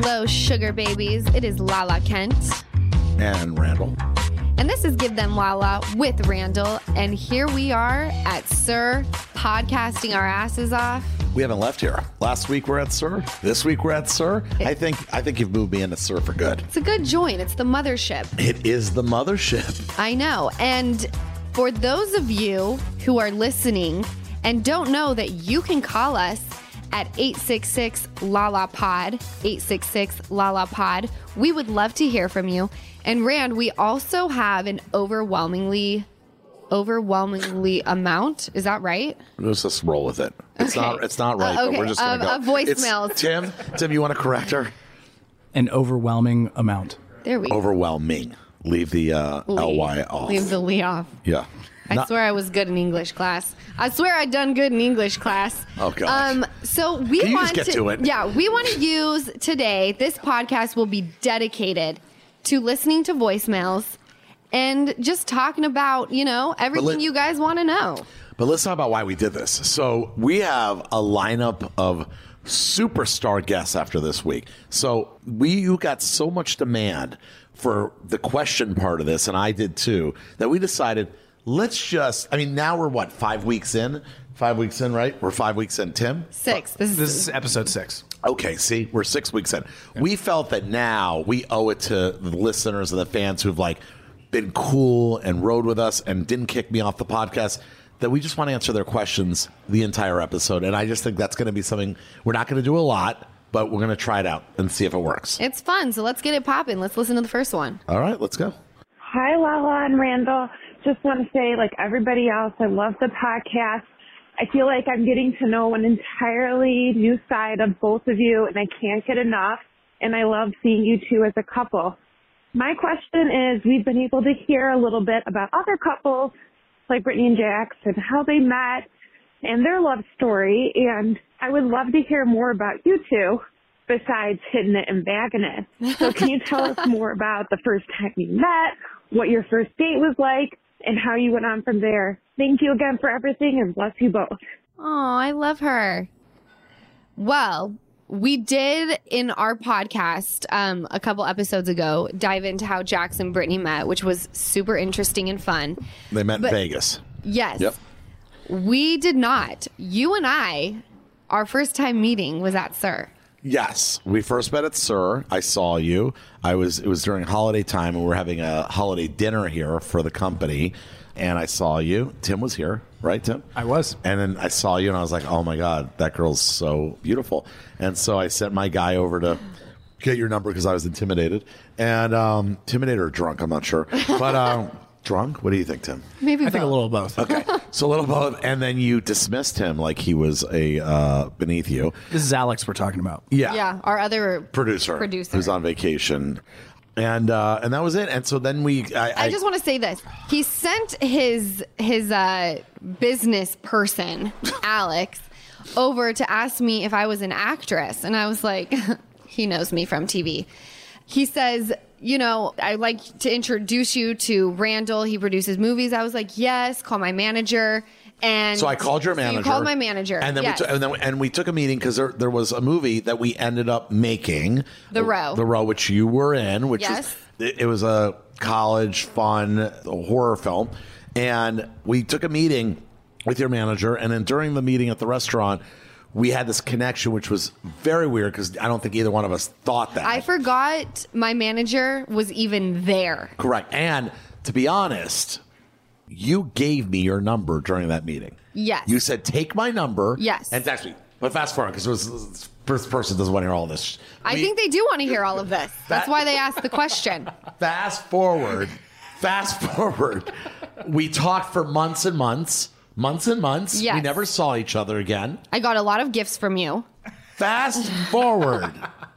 Hello, sugar babies. It is Lala Kent. And Randall. And this is Give Them Lala with Randall. And here we are at SUR, podcasting our asses off. We haven't left here. Last week we're at SUR. This week we're at SUR. I think you've moved me into SUR for good. It's a good joint. It's the mothership. It is the mothership. I know. And for those of you who are listening and don't know that you can call us at 866-LALA-POD, 866-LALA-POD. We would love to hear from you. And Rand, we also have an overwhelmingly amount. Is that right? Let's just roll with it. It's not right, but we're just going to go. Voicemails. Tim, you want to correct her? An overwhelming amount. There we go. Overwhelming. Leave the L-Y off. Leave the L off. Yeah. I swear I was good in English class. I swear I done good in English class. Oh, gosh. So we want to get to it. Yeah, we want to use today, this podcast will be dedicated to listening to voicemails and just talking about, you know, everything you guys want to know. But let's talk about why we did this. So we have a lineup of superstar guests after this week. So you got so much demand for the question part of this, and I did too, that we decided... now we're what, 5 weeks in? 5 weeks in, right? We're 5 weeks in, Tim? Six. This is episode 6. Okay, see, we're 6 weeks in. Yeah. We felt that now we owe it to the listeners and the fans who've like been cool and rode with us and didn't kick me off the podcast that we just want to answer their questions the entire episode. And I just think that's going to be something we're not going to do a lot, but we're going to try it out and see if it works. It's fun, so let's get it popping. Let's listen to the first one. All right, let's go. Hi, Lala and Randall. Just want to say, like everybody else, I love the podcast. I feel like I'm getting to know an entirely new side of both of you, and I can't get enough. And I love seeing you two as a couple. My question is, we've been able to hear a little bit about other couples, like Brittany and Jax, and how they met and their love story. And I would love to hear more about you two besides hitting it and bagging it. So can you tell us more about the first time you met, what your first date was like, and how you went on from there? Thank you again for everything, and bless you both. Oh, I love her. Well, we did in our podcast a couple episodes ago dive into how Jax and Brittany met, which was super interesting and fun. They met in Vegas. Yes. Yep. We did not. You and I, our first time meeting was at SUR. Yes, we first met at SUR. I saw you. It was during holiday time, and we were having a holiday dinner here for the company. And I saw you. Tim was here, right, Tim? I was. And then I saw you, and I was like, "Oh my God, that girl's so beautiful." And so I sent my guy over to get your number because I was intimidated. And intimidated or drunk, I'm not sure, but. Drunk? What do you think, Tim? Maybe both. I think a little of both. Okay. So a little both. And then you dismissed him like he was a beneath you. This is Alex we're talking about. Yeah. Yeah. Our other producer who's on vacation. And that was it. And so then I just want to say this. He sent his business person, Alex, over to ask me if I was an actress. And I was like, he knows me from TV. He says, you know, I'd like to introduce you to Randall. He produces movies. I was like, yes, call my manager. And so I called your manager. So you called my manager. And then, yes. we took a meeting because there was a movie that we ended up making. The Row. The Row, which you were in. Which yes. It was a college fun horror film. And we took a meeting with your manager. And then during the meeting at the restaurant, we had this connection, which was very weird because I don't think either one of us thought that. I forgot my manager was even there. Correct. And to be honest, you gave me your number during that meeting. Yes. You said, take my number. Yes. And actually, but fast forward because this person doesn't want to hear all this. I think they do want to hear all of this. That's why they asked the question. Fast forward. We talked for months and months. Yes. We never saw each other again. I got a lot of gifts from you. Fast forward.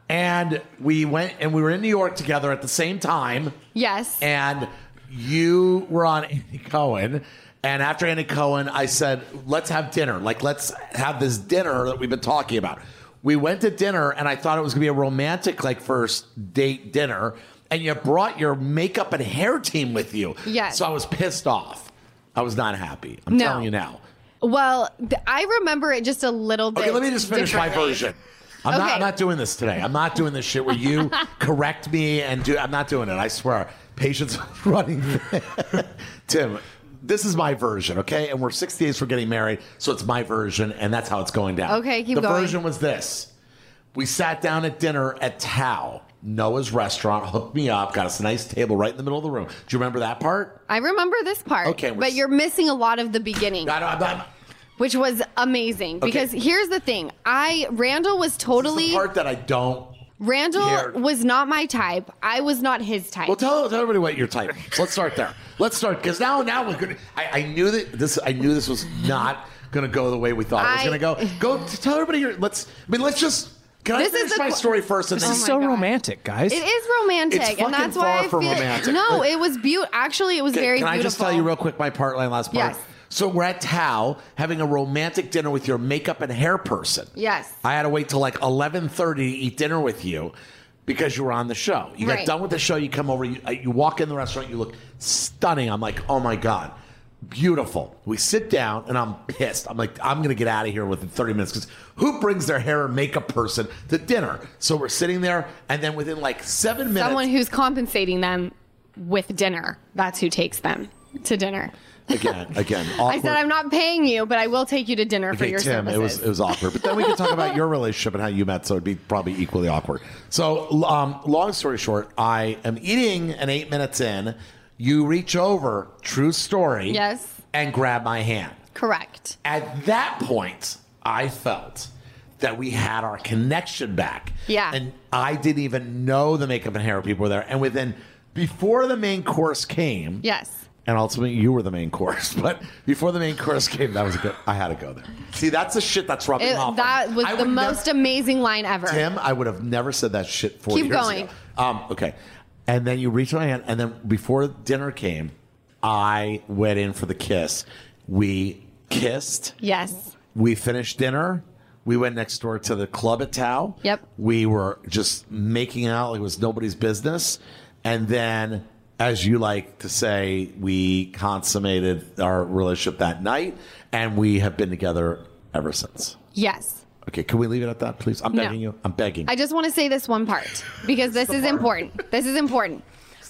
And we went and we were in New York together at the same time. Yes. And you were on Andy Cohen. And after Andy Cohen, I said, let's have dinner. Like, let's have this dinner that we've been talking about. We went to dinner and I thought it was going to be a romantic, like, first date dinner. And you brought your makeup and hair team with you. Yes. So I was pissed off. I was not happy. I'm telling you now. Well, I remember it just a little bit. Okay, let me just finish my version. I'm not doing this today. I'm not doing this shit where you correct me and do. I'm not doing it. I swear. Patience running. Tim, this is my version, okay? And we're 6 days from getting married, so it's my version, and that's how it's going down. Okay, keep going. The version was this. We sat down at dinner at Tao, Noah's restaurant, hooked me up, got us a nice table right in the middle of the room. Do you remember that part? I remember this part. Okay, but you're missing a lot of the beginning. I'm not. Which was amazing, because here's the thing. Randall was totally... This is the part that I don't... Randall was not my type. I was not his type. Well, tell everybody what your type is. Let's start there. Let's start, because now we're going to... I knew this was not going to go the way we thought it was going to go. Go tell everybody your... let's just... Can I finish my story first? This is so romantic, guys. It is romantic. It's fucking far from romantic. No, it was beautiful. Actually, it was very beautiful. Can I just tell you real quick my part, my last part? Yes. So we're at Tao having a romantic dinner with your makeup and hair person. Yes. I had to wait till like 11:30 to eat dinner with you because you were on the show. You got done with the show. You come over. You walk in the restaurant. You look stunning. I'm like, oh, my God. Beautiful. We sit down, and I'm pissed. I'm like, I'm going to get out of here within 30 minutes because who brings their hair and makeup person to dinner? So we're sitting there, and then within like 7 minutes. Someone who's compensating them with dinner. That's who takes them to dinner. Again. Awkward. I said I'm not paying you, but I will take you to dinner for your services. It was awkward. But then we can talk about your relationship and how you met, so it'd be probably equally awkward. So long story short, I am eating, and 8 minutes in, you reach over, true story, yes, and grab my hand. Correct. At that point, I felt that we had our connection back. Yeah. And I didn't even know the makeup and hair people were there. And before the main course came. Yes. And ultimately, you were the main course. But before the main course came, I had to go there. See, that's the shit that's rubbing off. That was the most amazing line ever. Tim, I would have never said that shit 4 years ago. Keep going. Okay. And then you reached my hand. And then before dinner came, I went in for the kiss. We kissed. Yes. We finished dinner. We went next door to the club at Tao. Yep. We were just making out like it was nobody's business. And then... As you like to say, we consummated our relationship that night, and we have been together ever since. Yes. Okay, can we leave it at that, please? I'm begging you. I'm begging. I just want to say this one part, because this is important. This is important.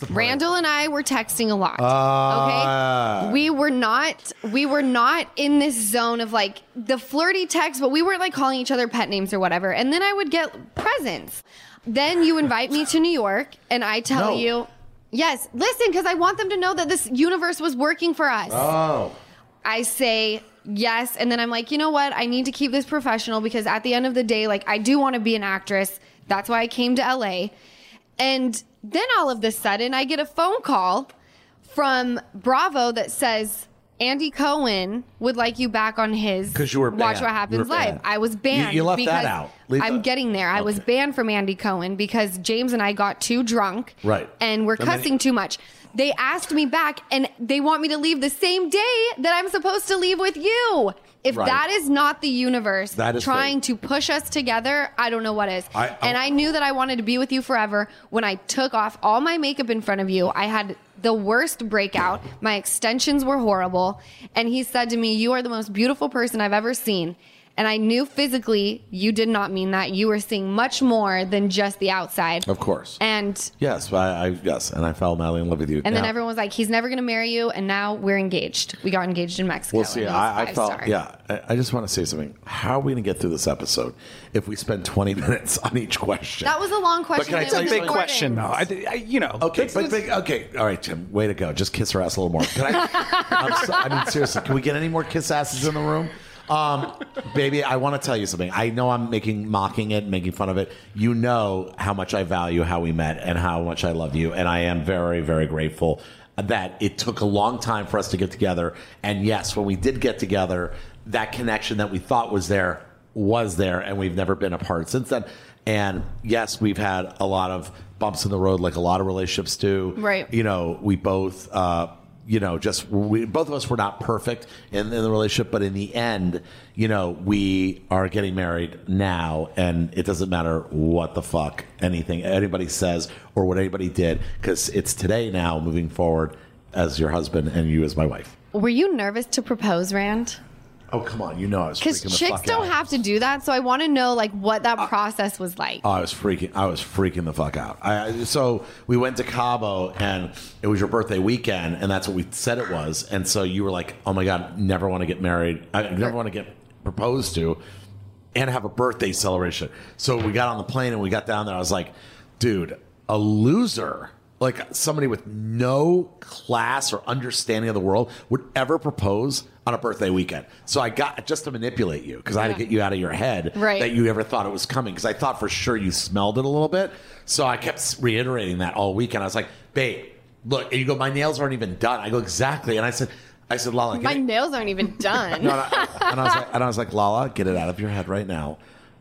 Randall and I were texting a lot. Okay, we were not in this zone of like the flirty text, but we weren't like calling each other pet names or whatever. And then I would get presents. Then you invite me to New York, and I tell you. Yes, listen, because I want them to know that this universe was working for us. Oh. I say yes, and then I'm like, you know what? I need to keep this professional because at the end of the day, like, I do want to be an actress. That's why I came to LA. And then all of a sudden, I get a phone call from Bravo that says, Andy Cohen would like you back on his Watch What Happens Live. I was banned. You left that out. I'm getting there. I was banned from Andy Cohen because James and I got too drunk. Right. And we're cussing too much. They asked me back, and they want me to leave the same day that I'm supposed to leave with you. If that is not the universe trying to push us together, I don't know what is. And I knew that I wanted to be with you forever. When I took off all my makeup in front of you, I had the worst breakout. My extensions were horrible. And he said to me, you are the most beautiful person I've ever seen. And I knew physically you did not mean that. You were seeing much more than just the outside. Of course. And yes, and I fell madly in love with you. And then everyone was like, he's never going to marry you. And now we're engaged. We got engaged in Mexico. Well, see, I just want to say something. How are we going to get through this episode if we spend 20 minutes on each question? That was a long question. But it's a big question, though. All right, Tim, way to go. Just kiss her ass a little more. Can I? Seriously, can we get any more kiss asses in the room? Baby, I want to tell you something. I know I'm making fun of it. You know how much I value how we met and how much I love you. And I am very, very grateful that it took a long time for us to get together. And yes, when we did get together, that connection that we thought was there. And we've never been apart since then. And yes, we've had a lot of bumps in the road, like a lot of relationships do. Right. You know, we both, both of us were not perfect in the relationship, but in the end, you know, we are getting married now, and it doesn't matter what the fuck anything anybody says or what anybody did, because it's today now moving forward as your husband and you as my wife. Were you nervous to propose, Rand? Oh, come on. You know I was freaking the fuck out. Because chicks don't have to do that, so I want to know, like, what that process was like. Oh, I was freaking the fuck out. So we went to Cabo, and it was your birthday weekend, and that's what we said it was. And so you were like, oh, my God, never want to get married. I never want to get proposed to and have a birthday celebration. So we got on the plane, and we got down there. I was like, dude, a loser, like somebody with no class or understanding of the world would ever propose on a birthday weekend. So I got just to manipulate you because I had to get you out of your head that you ever thought it was coming, because I thought for sure you smelled it a little bit. So I kept reiterating that all weekend. I was like, babe, look, and you go, my nails aren't even done. I go, exactly. And I said, Lala, my nails aren't even done. And I was like, Lala, get it out of your head right now.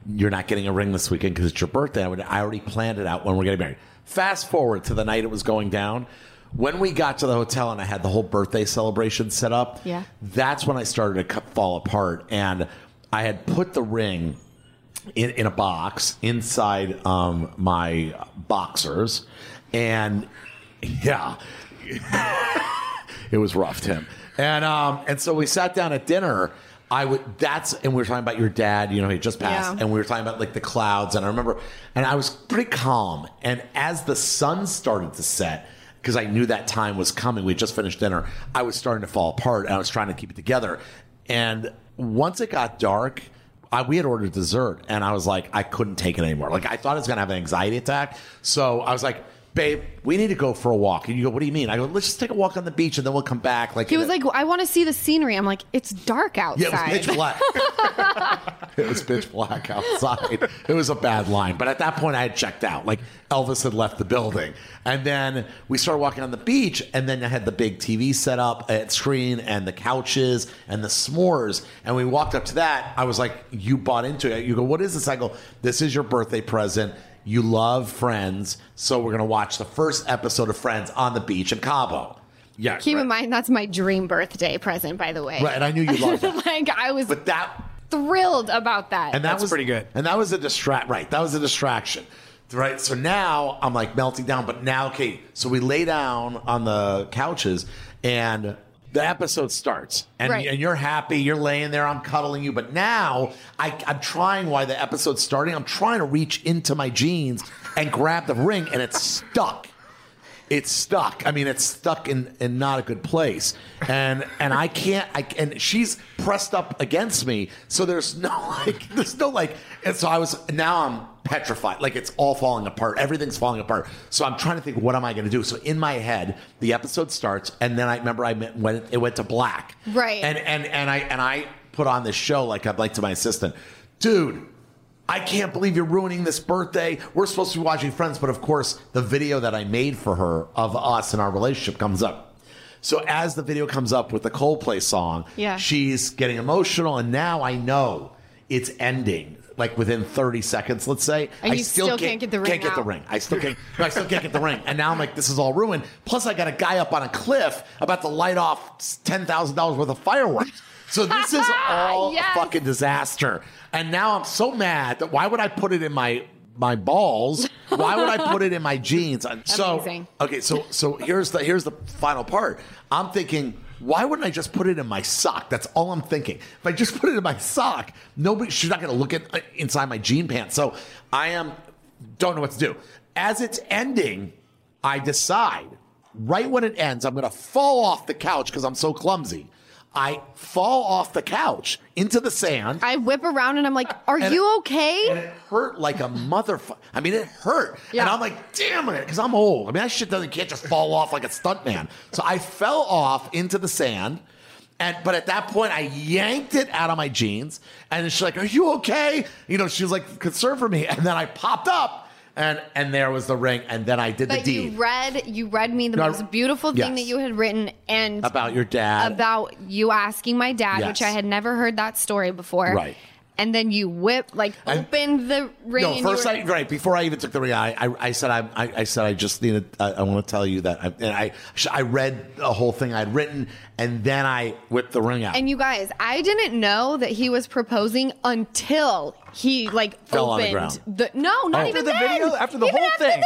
You're not getting a ring this weekend because it's your birthday. I already planned it out when we're getting married. Fast forward to the night it was going down. When we got to the hotel and I had the whole birthday celebration set up, that's when I started to fall apart. And I had put the ring in a box inside my boxers. And, yeah, it was rough, Tim. And so we sat down at dinner. And we were talking about your dad, you know, he just passed, and we were talking about like the clouds, and I remember, and I was pretty calm, and as the sun started to set, because I knew that time was coming, we had just finished dinner, I was starting to fall apart, and I was trying to keep it together, and once it got dark, we had ordered dessert, and I was like, I couldn't take it anymore, like I thought I was going to have an anxiety attack, so I was like, babe, we need to go for a walk. And you go, what do you mean? I go, let's just take a walk on the beach and then we'll come back. Like he was like, I want to see the scenery. I'm like, it's dark outside. Yeah, it was pitch black. It was pitch black outside. It was a bad line. But at that point, I had checked out. Like Elvis had left the building. And then we started walking on the beach. And then I had the big TV set up at screen and the couches and the s'mores. And we walked up to that. I was like, you bought into it. You go, what is this? I go, this is your birthday present. You love Friends, so we're going to watch the first episode of Friends on the beach in Cabo. Yeah, keep in mind, that's my dream birthday present, by the way. Right, and I knew you loved it. I was thrilled about that. And that's pretty good. And that was a distraction. Right, so now I'm like melting down. But now, okay, so we lay down on the couches, and the episode starts, and you're happy. You're laying there. I'm cuddling you. But now I'm trying while the episode's starting. I'm trying to reach into my jeans and grab the ring, and it's stuck. It's stuck. I mean, it's stuck in not a good place. And I can't. And she's pressed up against me. So there's no like. And so I'm petrified. Like it's all falling apart. Everything's falling apart. So I'm trying to think, what am I going to do? So in my head, the episode starts, and then I remember it went to black. Right. And I put on this show like I'd like to my assistant, dude. I can't believe you're ruining this birthday. We're supposed to be watching Friends, but of course, the video that I made for her of us and our relationship comes up. So as the video comes up with the Coldplay song, she's getting emotional, and now I know it's ending. Like within 30 seconds, let's say. And I still can't get the ring. I still can't get the ring. And now I'm like, this is all ruined. Plus, I got a guy up on a cliff about to light off $10,000 worth of fireworks. So this is all a fucking disaster. And now I'm so mad that why would I put it in my balls? Why would I put it in my jeans? Amazing. Okay, so here's the final part. I'm thinking, why wouldn't I just put it in my sock? That's all I'm thinking. If I just put it in my sock, she's not going to look at inside my jean pants. So don't know what to do. As it's ending, I decide right when it ends, I'm going to fall off the couch because I'm so clumsy. I fall off the couch into the sand. I whip around and I'm like, are you okay? And it hurt like a motherfucker. I mean, it hurt. Yeah. And I'm like, damn it, because I'm old. I mean, that shit can't just fall off like a stuntman. So I fell off into the sand. But at that point, I yanked it out of my jeans. And she's like, are you okay? You know, she was like concerned for me. And then I popped up. And there was the ring, and then I did the deed. You read me the most beautiful thing that you had written, and about your dad, about you asking my dad, which I had never heard that story before. Right. And then you opened the ring. No, first before I even took the ring, I said I just needed. I want to tell you that, I read the whole thing I'd written, and then I whipped the ring out. And you guys, I didn't know that he was proposing until he fell on the ground. After the video, after the whole thing.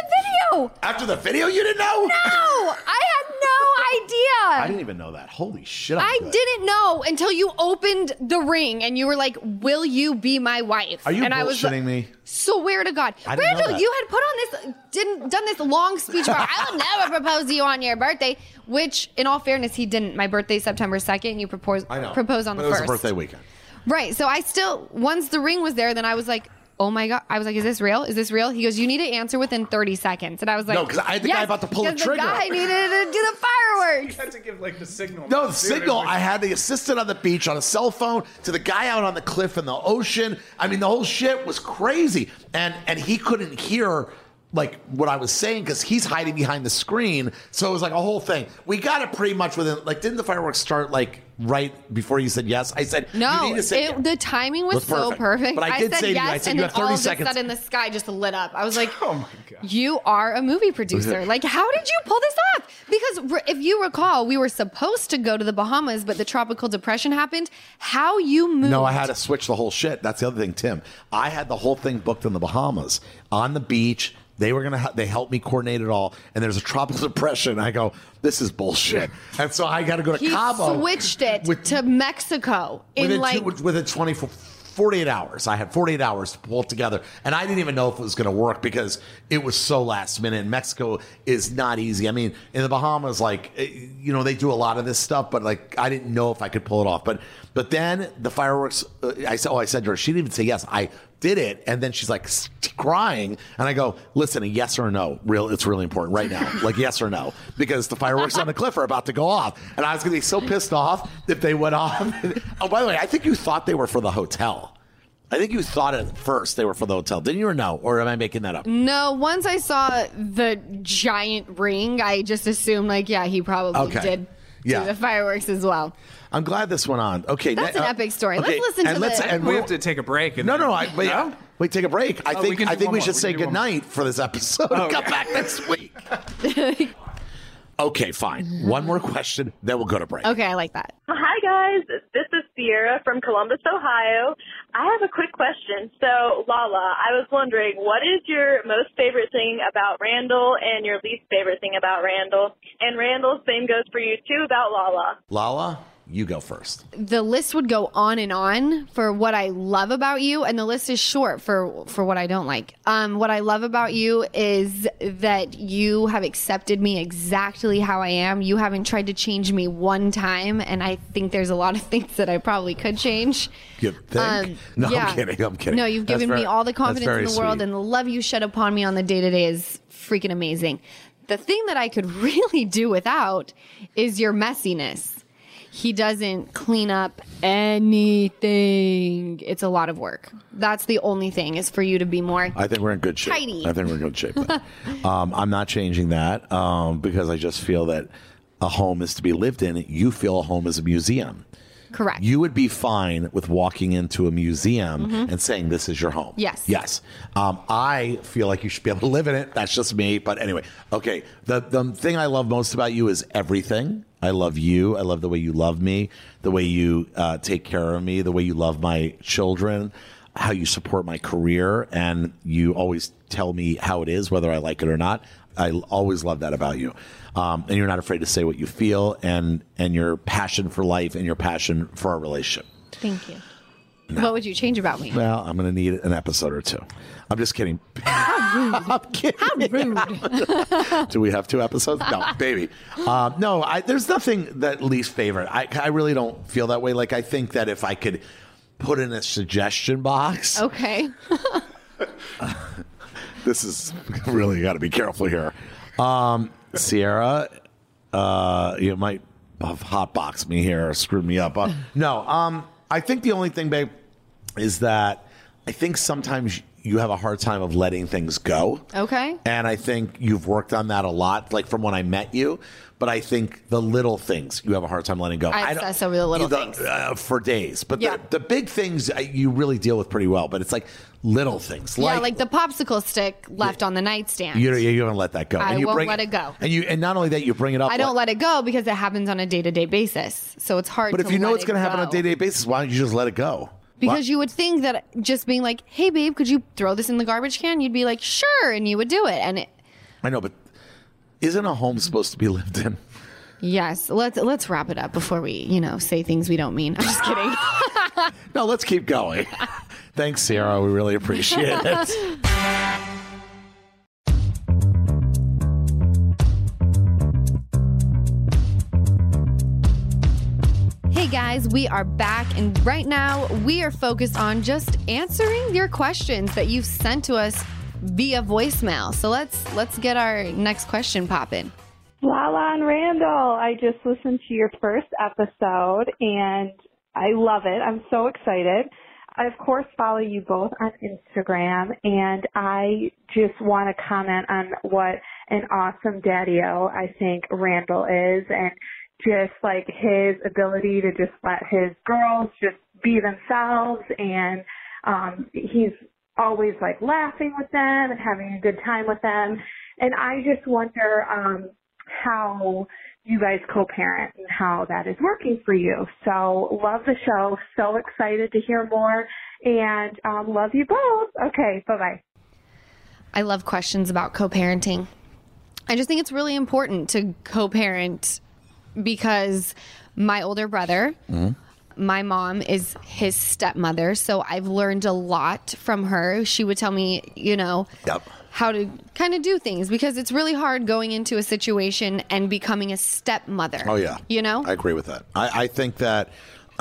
After the video, you didn't know? No, I had no idea. I didn't even know that. Holy shit. I didn't know until you opened the ring and you were like, will you be my wife? Are you and bullshitting I was like, me? Swear to God. Randall, you had put on this, done this long speech about, I will never propose to you on your birthday, which in all fairness, he didn't. My birthday's September 2nd and you proposed on the 1st. It was a birthday weekend. Right. So I still, once the ring was there, then I was like, oh my God. I was like, is this real? Is this real? He goes, you need to answer within 30 seconds. And I was like, no, because I had the guy about to pull the trigger. The guy needed to do the fireworks. You had to give like the signal. No, the signal. I had the assistant on the beach on a cell phone to the guy out on the cliff in the ocean. I mean, the whole shit was crazy. And he couldn't hear like what I was saying because he's hiding behind the screen. So it was like a whole thing. We got it pretty much within, like, didn't the fireworks start like right before you said yes? I said, no, you need to say yes. The timing was so perfect. But I did say yes, I said, you have 30 seconds. And all of a sudden the sky just lit up. I was like, oh my God, you are a movie producer. Like, how did you pull this off? Because if you recall, we were supposed to go to the Bahamas, but the tropical depression happened. How you moved. No, I had to switch the whole shit. That's the other thing, Tim. I had the whole thing booked in the Bahamas on the beach. They were gonna. They helped me coordinate it all. And there's a tropical depression. I go, this is bullshit. And so I got to go to Cabo. He switched it to Mexico in like within 48 hours. I had 48 hours to pull it together, and I didn't even know if it was gonna work because it was so last minute. And Mexico is not easy. I mean, in the Bahamas, like you know, they do a lot of this stuff, but like I didn't know if I could pull it off. But then the fireworks. I said to her, she didn't even say yes. I did it, and then she's like crying, and I go, listen, a yes or no, it's really important right now, like yes or no, because the fireworks on the cliff are about to go off, and I was gonna be so pissed off if they went off. Oh, by the way, I think you thought they were for the hotel. I think you thought at first they were for the hotel, didn't you, or no? Or am I making that up? No, once I saw the giant ring, I just assumed like, yeah, he probably did. Yeah. To the fireworks as well. I'm glad this went on. Okay, that's an epic story. Okay, let's listen to this. And we have to take a break. Wait, take a break. I think we should say goodnight for this episode. Oh, come back next week. Okay, fine. One more question, then we'll go to break. Okay, I like that. Hi, guys. This is Sierra from Columbus, Ohio. I have a quick question. So, Lala, I was wondering, what is your most favorite thing about Randall and your least favorite thing about Randall? And Randall, same goes for you, too, about Lala. Lala, you go first. The list would go on and on for what I love about you, and the list is short for what I don't like. What I love about you is that you have accepted me exactly how I am. You haven't tried to change me one time, and I think there's a lot of things that I probably could change. You think? No, yeah. I'm kidding. No, you've given me all the confidence in the world, and the love you shed upon me on the day-to-day is freaking amazing. The thing that I could really do without is your messiness. He doesn't clean up anything. It's a lot of work. That's the only thing is for you to be more tidy. I think we're in good shape. I'm not changing that because I just feel that a home is to be lived in. You feel a home is a museum. Correct. You would be fine with walking into a museum and saying, this is your home. Yes. Yes. I feel like you should be able to live in it. That's just me. But anyway, okay. The thing I love most about you is everything. I love you. I love the way you love me, the way you take care of me, the way you love my children, how you support my career. And you always tell me how it is, whether I like it or not. I always love that about you. And you're not afraid to say what you feel and your passion for life and your passion for our relationship. Thank you. No. What would you change about me? Well, I'm going to need an episode or two. I'm just kidding. How rude. How rude. Do we have two episodes? No, baby. There's nothing that least favorite. I really don't feel that way. Like, I think that if I could put in a suggestion box. Okay. This is really got to be careful here. Sierra, you might have hotboxed me here or screwed me up. I think the only thing, babe, is that I think sometimes you have a hard time of letting things go. Okay. And I think you've worked on that a lot, like from when I met you. But I think the little things you have a hard time letting go. I obsess over the little things. For days. But yeah. The big things you really deal with pretty well. But it's like little things. Yeah, like the popsicle stick left on the nightstand. You don't let that go. I won't let it go. And not only that, you bring it up. I don't let it go because it happens on a day-to-day basis. So it's hard to let it go. But if you know it's going to happen on a day-to-day basis, why don't you just let it go? Because you would think that just being like, hey, babe, could you throw this in the garbage can? You'd be like, sure. And you would do it. I know, but... Isn't a home supposed to be lived in? Yes. Let's wrap it up before we, say things we don't mean. I'm just kidding. No, let's keep going. Thanks, Sarah. We really appreciate it. Guys, we are back, and right now we are focused on just answering your questions that you've sent to us via voicemail. So let's get our next question popping. Lala and Randall, I just listened to your first episode and I love it. I'm so excited. I, of course, follow you both on Instagram, and I just want to comment on what an awesome daddy-o I think Randall is, and just like his ability to just let his girls just be themselves, and he's always like laughing with them and having a good time with them. And I just wonder how you guys co-parent and how that is working for you. So love the show. So excited to hear more, and love you both. Okay, bye-bye. I love questions about co-parenting. I just think it's really important to co-parent, because my older brother, my mom is his stepmother, so I've learned a lot from her. She would tell me, how to kind of do things, because it's really hard going into a situation and becoming a stepmother. Oh, yeah. I agree with that. I think that,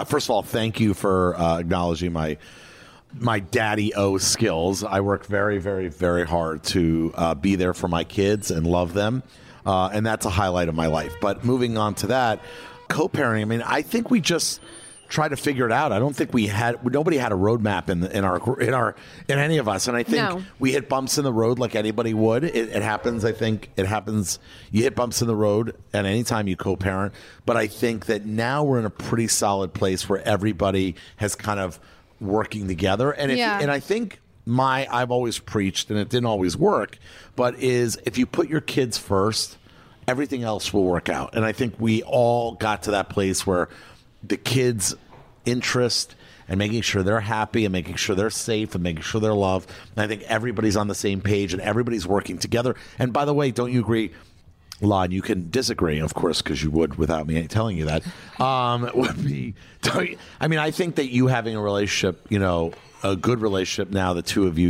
first of all, thank you for acknowledging my daddy-o skills. I work very, very, very hard to be there for my kids and love them. And that's a highlight of my life. But moving on to that, co-parenting, I think we just try to figure it out. I don't think nobody had a roadmap in any of us. And I think we hit bumps in the road like anybody would. It happens. I think it happens. You hit bumps in the road at any time you co-parent. But I think that now we're in a pretty solid place where everybody has kind of working together. And and I think I've always preached, and it didn't always work, but is if you put your kids first, everything else will work out. And I think we all got to that place where the kids' interest and making sure they're happy and making sure they're safe and making sure they're loved. And I think everybody's on the same page and everybody's working together. And by the way, don't you agree, Lon? You can disagree, of course, because you would without me telling you that. I think that you having a relationship, a good relationship now, the two of you,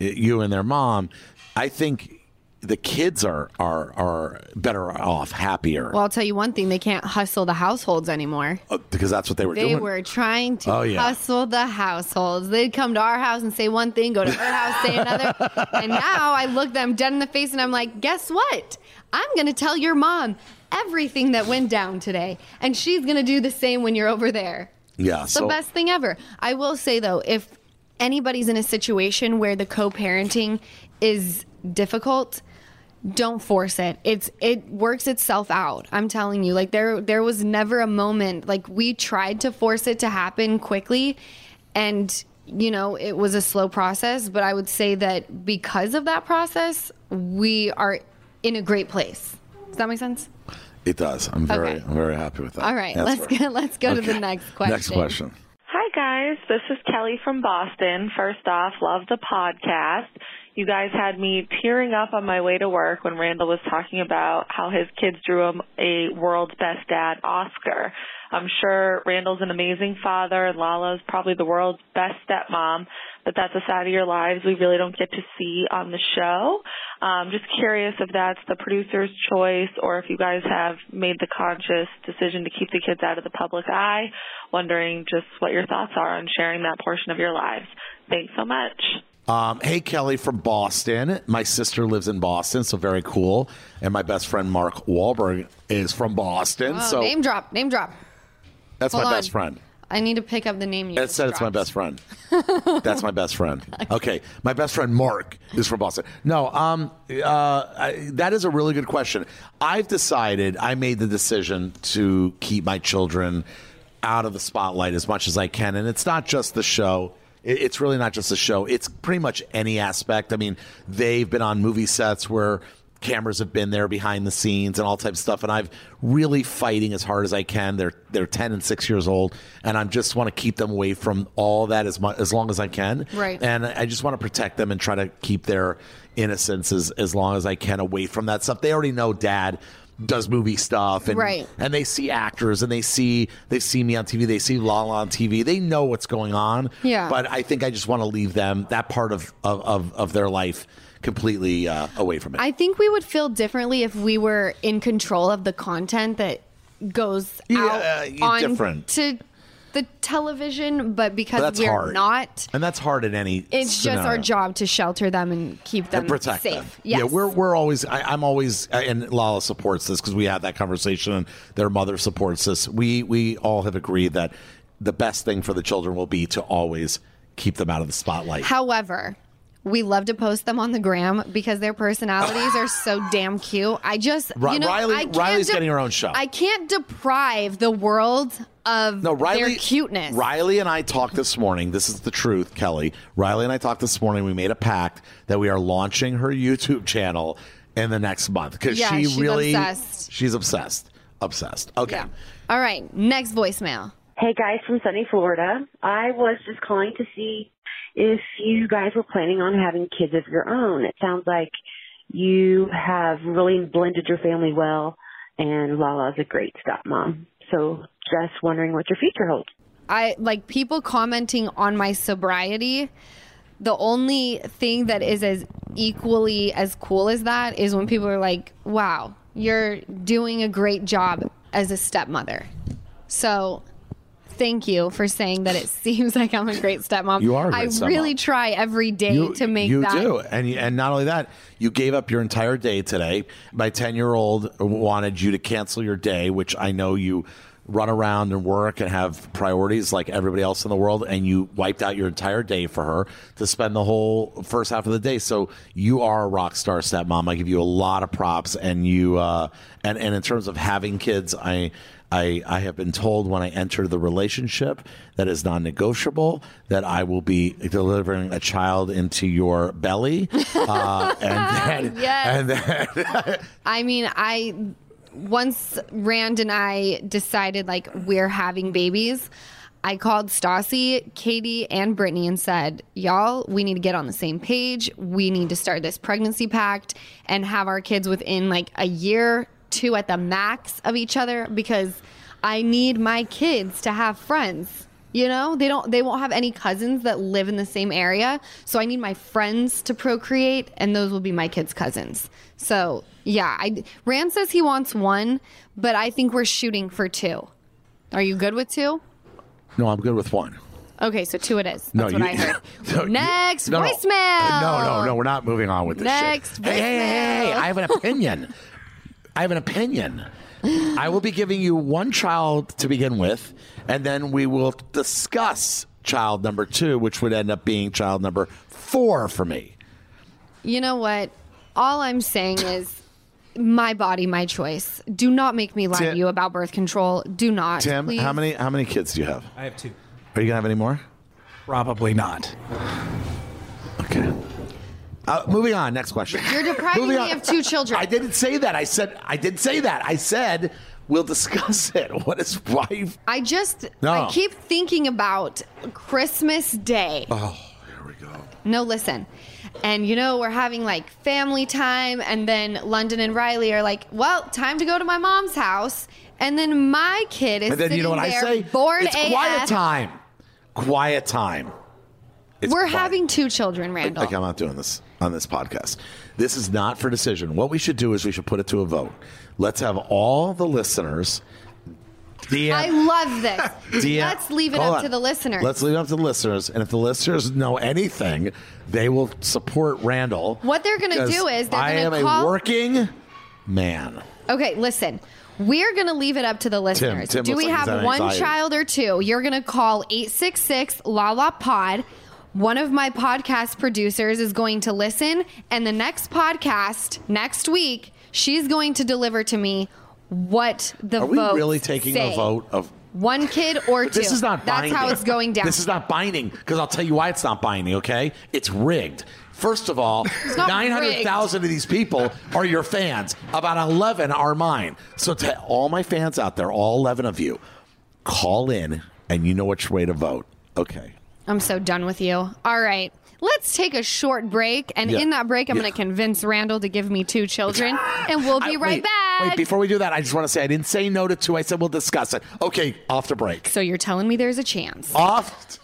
you and their mom, I think the kids are better off, happier. Well, I'll tell you one thing. They can't hustle the households anymore. Because that's what they were doing. They were trying to hustle the households. They'd come to our house and say one thing, go to her house, say another. And now I look them dead in the face and I'm like, guess what? I'm going to tell your mom everything that went down today. And she's going to do the same when you're over there. Yeah, the best thing ever. I will say, though, if anybody's in a situation where the co-parenting is difficult, don't force it. It works itself out. I'm telling you, like there was never a moment like we tried to force it to happen quickly. And, it was a slow process. But I would say that because of that process, we are in a great place. Does that make sense? It does. I'm very happy with that. All right. Let's go to the next question. Next question. Hi, guys. This is Kelly from Boston. First off, love the podcast. You guys had me tearing up on my way to work when Randall was talking about how his kids drew him a World's Best Dad Oscar. I'm sure Randall's an amazing father, and Lala's probably the world's best stepmom, but that's a side of your lives we really don't get to see on the show. Just curious if that's the producer's choice or if you guys have made the conscious decision to keep the kids out of the public eye. Wondering just what your thoughts are on sharing that portion of your lives. Thanks so much. Hey, Kelly from Boston. My sister lives in Boston, so very cool. And my best friend, Mark Wahlberg, is from Boston. Oh, so name drop. That's Hold my on. Best friend. I need to pick up the name you said. It's my best friend. That's my best friend. Okay. My best friend, Mark, is from Boston. No, that is a really good question. I made the decision to keep my children out of the spotlight as much as I can. And it's not just the show. It's really not just the show. It's pretty much any aspect. They've been on movie sets where cameras have been there behind the scenes and all types of stuff. And I'm really fighting as hard as I can. They're 10 and 6 years old. And I just want to keep them away from all that as long as I can. Right. And I just want to protect them and try to keep their innocence as long as I can away from that stuff. They already know dad does movie stuff, and right. and they see actors, and they see me on TV, they see Lala on TV, they know what's going on. Yeah. But I think I just want to leave them that part of their life completely away from it. I think we would feel differently if we were in control of the content that goes out on different. To the television, but because we're hard. Not, and that's hard in any. It's scenario. Just our job to shelter them and keep them and protect safe. Them. Yes. Yeah, we're always. I'm always, and Lala supports this because we had that conversation, and their mother supports this. We all have agreed that the best thing for the children will be to always keep them out of the spotlight. However, we love to post them on the gram because their personalities are so damn cute. I just, Riley's getting her own show. I can't deprive the world of their cuteness. Riley and I talked this morning. This is the truth, Kelly. Riley and I talked this morning. We made a pact that we are launching her YouTube channel in the next month because she's really obsessed. She's obsessed. Obsessed. Okay. Yeah. All right. Next voicemail. Hey, guys from sunny Florida. I was just calling to see if you guys were planning on having kids of your own. It sounds like you have really blended your family well, and Lala's a great stepmom. So just wondering what your future holds. I like people commenting on my sobriety. The only thing that is as equally as cool as that is when people are like, wow, you're doing a great job as a stepmother. So thank you for saying that. It seems like I'm a great stepmom. You are a great stepmom. I really try every day to make that. You do. And not only that, you gave up your entire day today. My 10-year-old wanted you to cancel your day, which I know you run around and work and have priorities like everybody else in the world. And you wiped out your entire day for her to spend the whole first half of the day. So you are a rock star stepmom. I give you a lot of props. And you and in terms of having kids, I have been told when I enter the relationship that is non-negotiable, that I will be delivering a child into your belly. And then I mean, once Rand and I decided like we're having babies, I called Stassi, Katie, and Brittany and said, y'all, we need to get on the same page. We need to start this pregnancy pact and have our kids within like a year, two at the max of each other, because I need my kids to have friends. You know, they won't have any cousins that live in the same area, so I need my friends to procreate, and those will be my kids' cousins. So yeah, Rand says he wants one, but I think we're shooting for two. Are you good with two? No, I'm good with one. Okay, so two it is. That's what I heard. Next voicemail. No, we're not moving on with this. Next shit. Hey, I have an opinion. I will be giving you one child to begin with, and then we will discuss child number two, which would end up being child number four for me. You know what? All I'm saying is my body, my choice. Do not make me lie to you about birth control. Do not. Tim, please. How many kids do you have? I have two. Are you going to have any more? Probably not. Okay. Moving on. Next question. You're depriving me of two children. I didn't say that. I said we'll discuss it. What is wife? I keep thinking about Christmas Day. Oh, here we go. No, listen. And, you know, we're having like family time. And then London and Riley are like, well, time to go to my mom's house. And then my kid is sitting there, bored AF. And then you know what I say? It's quiet time. Quiet time. We're having two children, Randall. I'm not doing this on this podcast. This is not for decision. What we should do is we should put it to a vote. Let's have all the listeners. I love this. Let's leave it up to the listeners. Let's leave it up to the listeners. And if the listeners know anything, they will support Randall. What they're going to do is I am a working man. Okay, listen. We're going to leave it up to the listeners. Do we have one child or two? You're going to call 866-LALA-POD. One of my podcast producers is going to listen, and the next podcast next week, she's going to deliver to me what the vote. Are we really taking a vote of one kid or two? This is not binding. That's how it's going down. This is not binding, because I'll tell you why it's not binding, okay? It's rigged. First of all, 900,000 of these people are your fans. About 11 are mine. So to all my fans out there, all 11 of you, call in, and you know which way to vote. Okay. I'm so done with you. All right. Let's take a short break, and in that break, I'm going to convince Randall to give me 2 children, and we'll be right back. Wait, before we do that, I just want to say I didn't say no to 2. I said we'll discuss it. Okay, off the break. So you're telling me there's a chance. Off.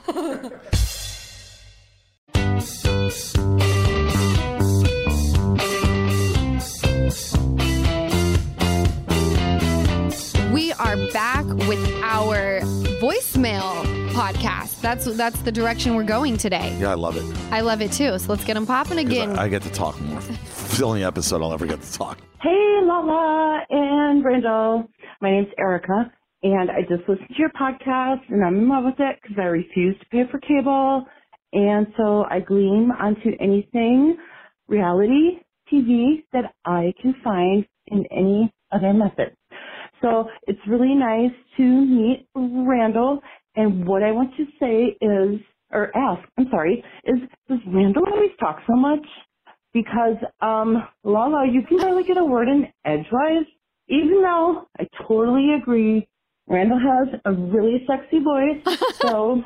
We are back with our voicemail podcast. That's the direction we're going today. Yeah, I love it. I love it too. So let's get them popping again. I get to talk more. It's the only episode I'll ever get to talk. Hey, Lala and Randall. My name's Erica, and I just listened to your podcast, and I'm in love with it because I refuse to pay for cable, and so I gleam onto anything reality TV that I can find in any other method. So it's really nice to meet Randall, and what I want to say is, or ask, I'm sorry, is does Randall always talk so much? Because, Lala, you can barely get a word in edgewise, even though I totally agree. Randall has a really sexy voice, so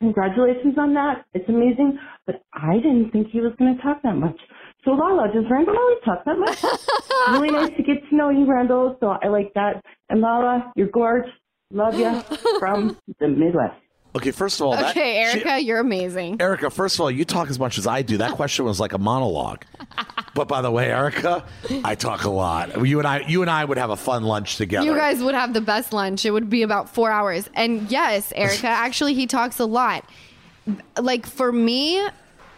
congratulations on that. It's amazing, but I didn't think he was going to talk that much. So, Lala, does Randall always talk that much? Really nice to get to know you, Randall. So I like that. And, Lala, you're gorgeous. Love you from the Midwest. Okay, first of all. Okay, Erica, you're amazing. Erica, first of all, you talk as much as I do. That question was like a monologue. But by the way, Erica, I talk a lot. You and I would have a fun lunch together. You guys would have the best lunch. It would be about 4 hours. And yes, Erica, actually, he talks a lot. Like, for me,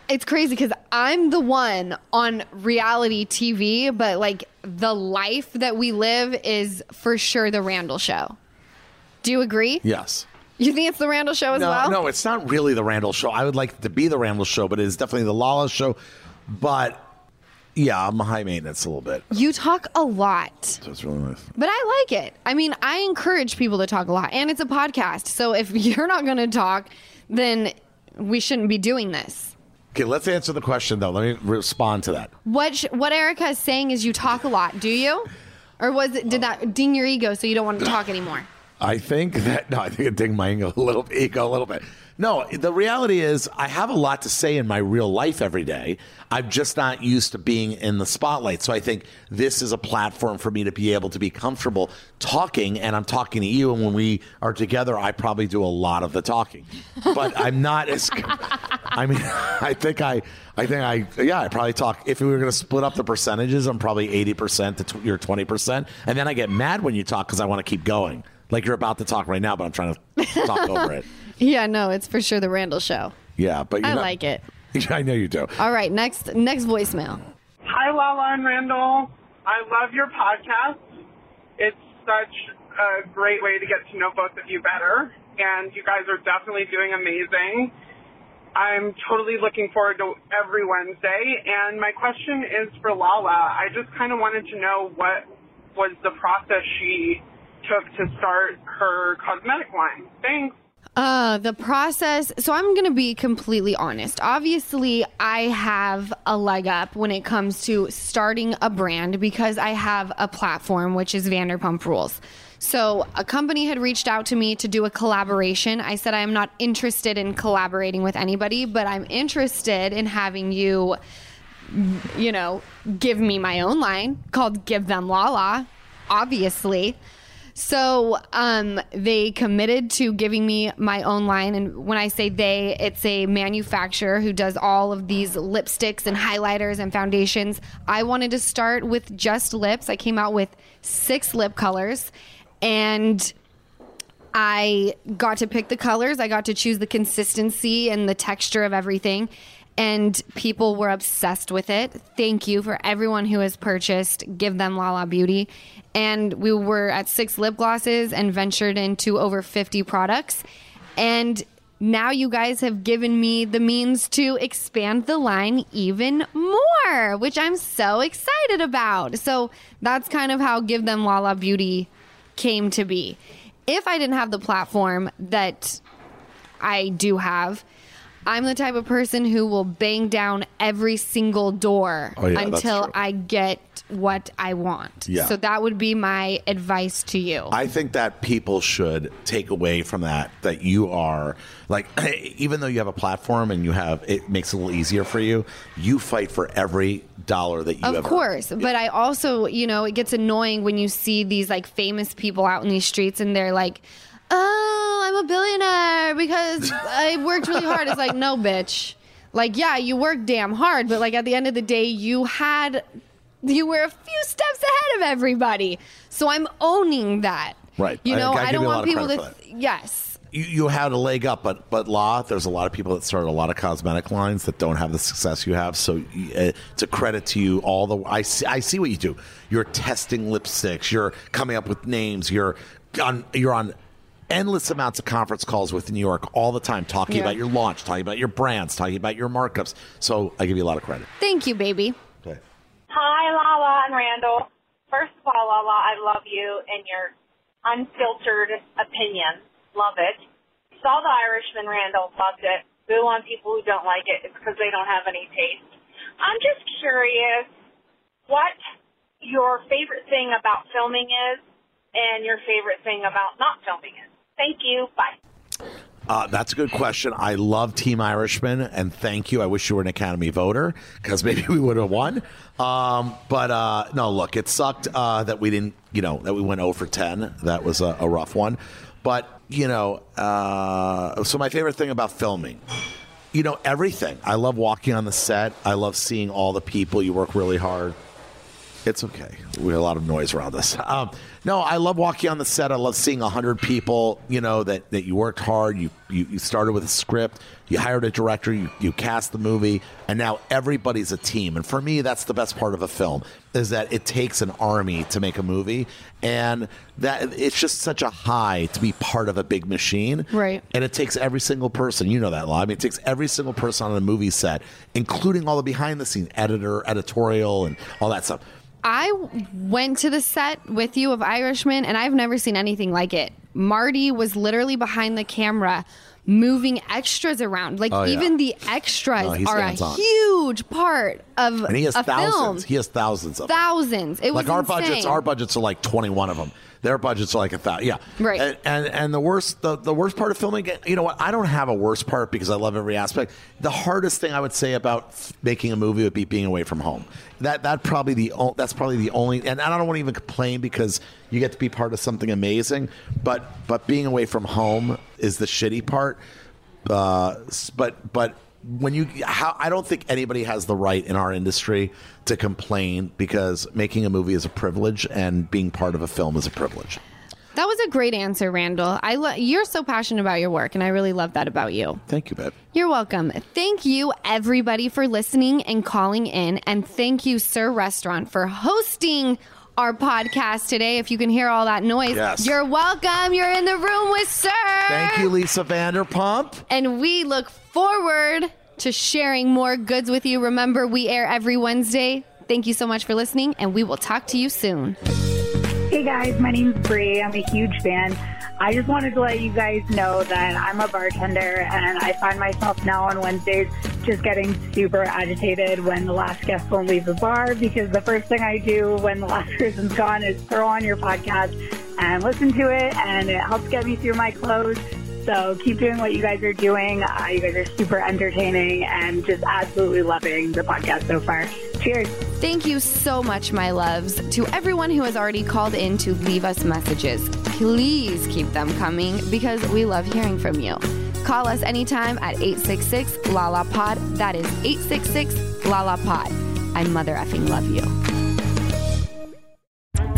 it's crazy because I'm the one on reality TV, but like the life that we live is for sure the Randall Show. Do you agree? Yes. You think it's the Randall Show as well? No, it's not really the Randall Show. I would like it to be the Randall Show, but it is definitely the Lala Show. But yeah, I'm high maintenance a little bit. You talk a lot. So it's really nice. But I like it. I mean, I encourage people to talk a lot, and it's a podcast. So if you're not going to talk, then we shouldn't be doing this. Okay, let's answer the question, though. Let me respond to that. What Erica is saying is you talk a lot, do you? Or did that ding your ego so you don't want to talk anymore? I think it dinged my ego a little bit. No, the reality is I have a lot to say in my real life every day. I'm just not used to being in the spotlight. So I think this is a platform for me to be able to be comfortable talking, and I'm talking to you. And when we are together, I probably do a lot of the talking. But I'm not as... I mean, I probably talk. If we were going to split up the percentages, I'm probably 80% to your 20%. And then I get mad when you talk because I want to keep going. Like you're about to talk right now, but I'm trying to talk over it. Yeah, no, it's for sure the Randall Show. Yeah, but I like it. I know you do. All right, next voicemail. Hi, Lala and Randall. I love your podcast. It's such a great way to get to know both of you better. And you guys are definitely doing amazing. I'm totally looking forward to every Wednesday. And my question is for Lala. I just kind of wanted to know what was the process she took to start her cosmetic line. Thanks. The process. So I'm going to be completely honest. Obviously, I have a leg up when it comes to starting a brand because I have a platform, which is Vanderpump Rules. So a company had reached out to me to do a collaboration. I said, I am not interested in collaborating with anybody, but I'm interested in having you, you know, give me my own line called Give Them Lala, obviously. So they committed to giving me my own line. And when I say they, it's a manufacturer who does all of these lipsticks and highlighters and foundations. I wanted to start with just lips. I came out with 6 lip colors. And I got to pick the colors. I got to choose the consistency and the texture of everything. And people were obsessed with it. Thank you for everyone who has purchased Give Them Lala Beauty. And we were at 6 lip glosses and ventured into over 50 products. And now you guys have given me the means to expand the line even more, which I'm so excited about. So that's kind of how Give Them Lala Beauty came to be. If I didn't have the platform that I do have, I'm the type of person who will bang down every single door until I get what I want. Yeah. So that would be my advice to you. I think that people should take away from that you are, like, even though you have a platform and you have, it makes it a little easier for you, you fight for every dollar that you have. Of course. Earned. But I also, it gets annoying when you see these like famous people out in these streets and they're like, oh, I'm a billionaire because I worked really hard. It's like, no, bitch. Like, yeah, you work damn hard, but like at the end of the day, you were a few steps ahead of everybody. So I'm owning that. Right. I don't want people to. Yes. You had a leg up, but there's a lot of people that started a lot of cosmetic lines that don't have the success you have. So it's a credit to you. I see what you do. You're testing lipsticks. You're coming up with names. You're on endless amounts of conference calls with New York all the time, talking about your launch, talking about your brands, talking about your markups. So I give you a lot of credit. Thank you, baby. Okay. Hi, Lala and Randall. First of all, Lala, I love you and your unfiltered opinion. Love it. Saw The Irishman, Randall. Loved it. Boo on people who don't like it. It's because they don't have any taste. I'm just curious what your favorite thing about filming is and your favorite thing about not filming is. Thank you. Bye. That's a good question. I love Team Irishman, and thank you. I wish you were an Academy voter because maybe we would have won. But no, look, it sucked that we didn't, that we went 0 for 10. That was a rough one. But, so my favorite thing about filming, everything. I love walking on the set. I love seeing all the people. You work really hard. It's okay. We have a lot of noise around us. No, I love walking on the set. I love seeing 100 people, that you worked hard. You started with a script. You hired a director. You cast the movie. And now everybody's a team. And for me, that's the best part of a film, is that it takes an army to make a movie. And that it's just such a high to be part of a big machine. Right. And it takes every single person. You know that, Lala. I mean, it takes every single person on a movie set, including all the behind-the-scenes editor, editorial, and all that stuff. I went to the set with you of Irishman, and I've never seen anything like it. Marty was literally behind the camera moving extras around. Like, even the extras are a huge part of a film. And he has thousands. He has thousands of them. Thousands. It was like our budgets are like 21 of them. Their budgets are like 1,000. Yeah. Right. And the worst part of filming, you know what? I don't have a worst part because I love every aspect. The hardest thing I would say about making a movie would be being away from home. That's probably the only, and I don't want to even complain because you get to be part of something amazing, but being away from home is the shitty part. But I don't think anybody has the right in our industry to complain because making a movie is a privilege and being part of a film is a privilege. That was a great answer, Randall. You're so passionate about your work, and I really love that about you. Thank you, babe. You're welcome. Thank you, everybody, for listening and calling in. And thank you, Sir Restaurant, for hosting our podcast today. If you can hear all that noise, yes. You're welcome. You're in the room with Sir. Thank you, Lisa Vanderpump. And we look forward to sharing more goods with you. Remember, we air every Wednesday. Thank you so much for listening, and we will talk to you soon. Hey guys, my name's Bree. I'm a huge fan. I just wanted to let you guys know that I'm a bartender, and I find myself now on Wednesdays just getting super agitated when the last guest won't leave the bar, because the first thing I do when the last person's gone is throw on your podcast and listen to it, and it helps get me through my clothes. So keep doing what you guys are doing. You guys are super entertaining and just absolutely loving the podcast so far. Cheers. Thank you so much, my loves, to everyone who has already called in to leave us messages. Please keep them coming because we love hearing from you. Call us anytime at 866-LALA-POD. That is 866-LALA-POD. I mother effing love you.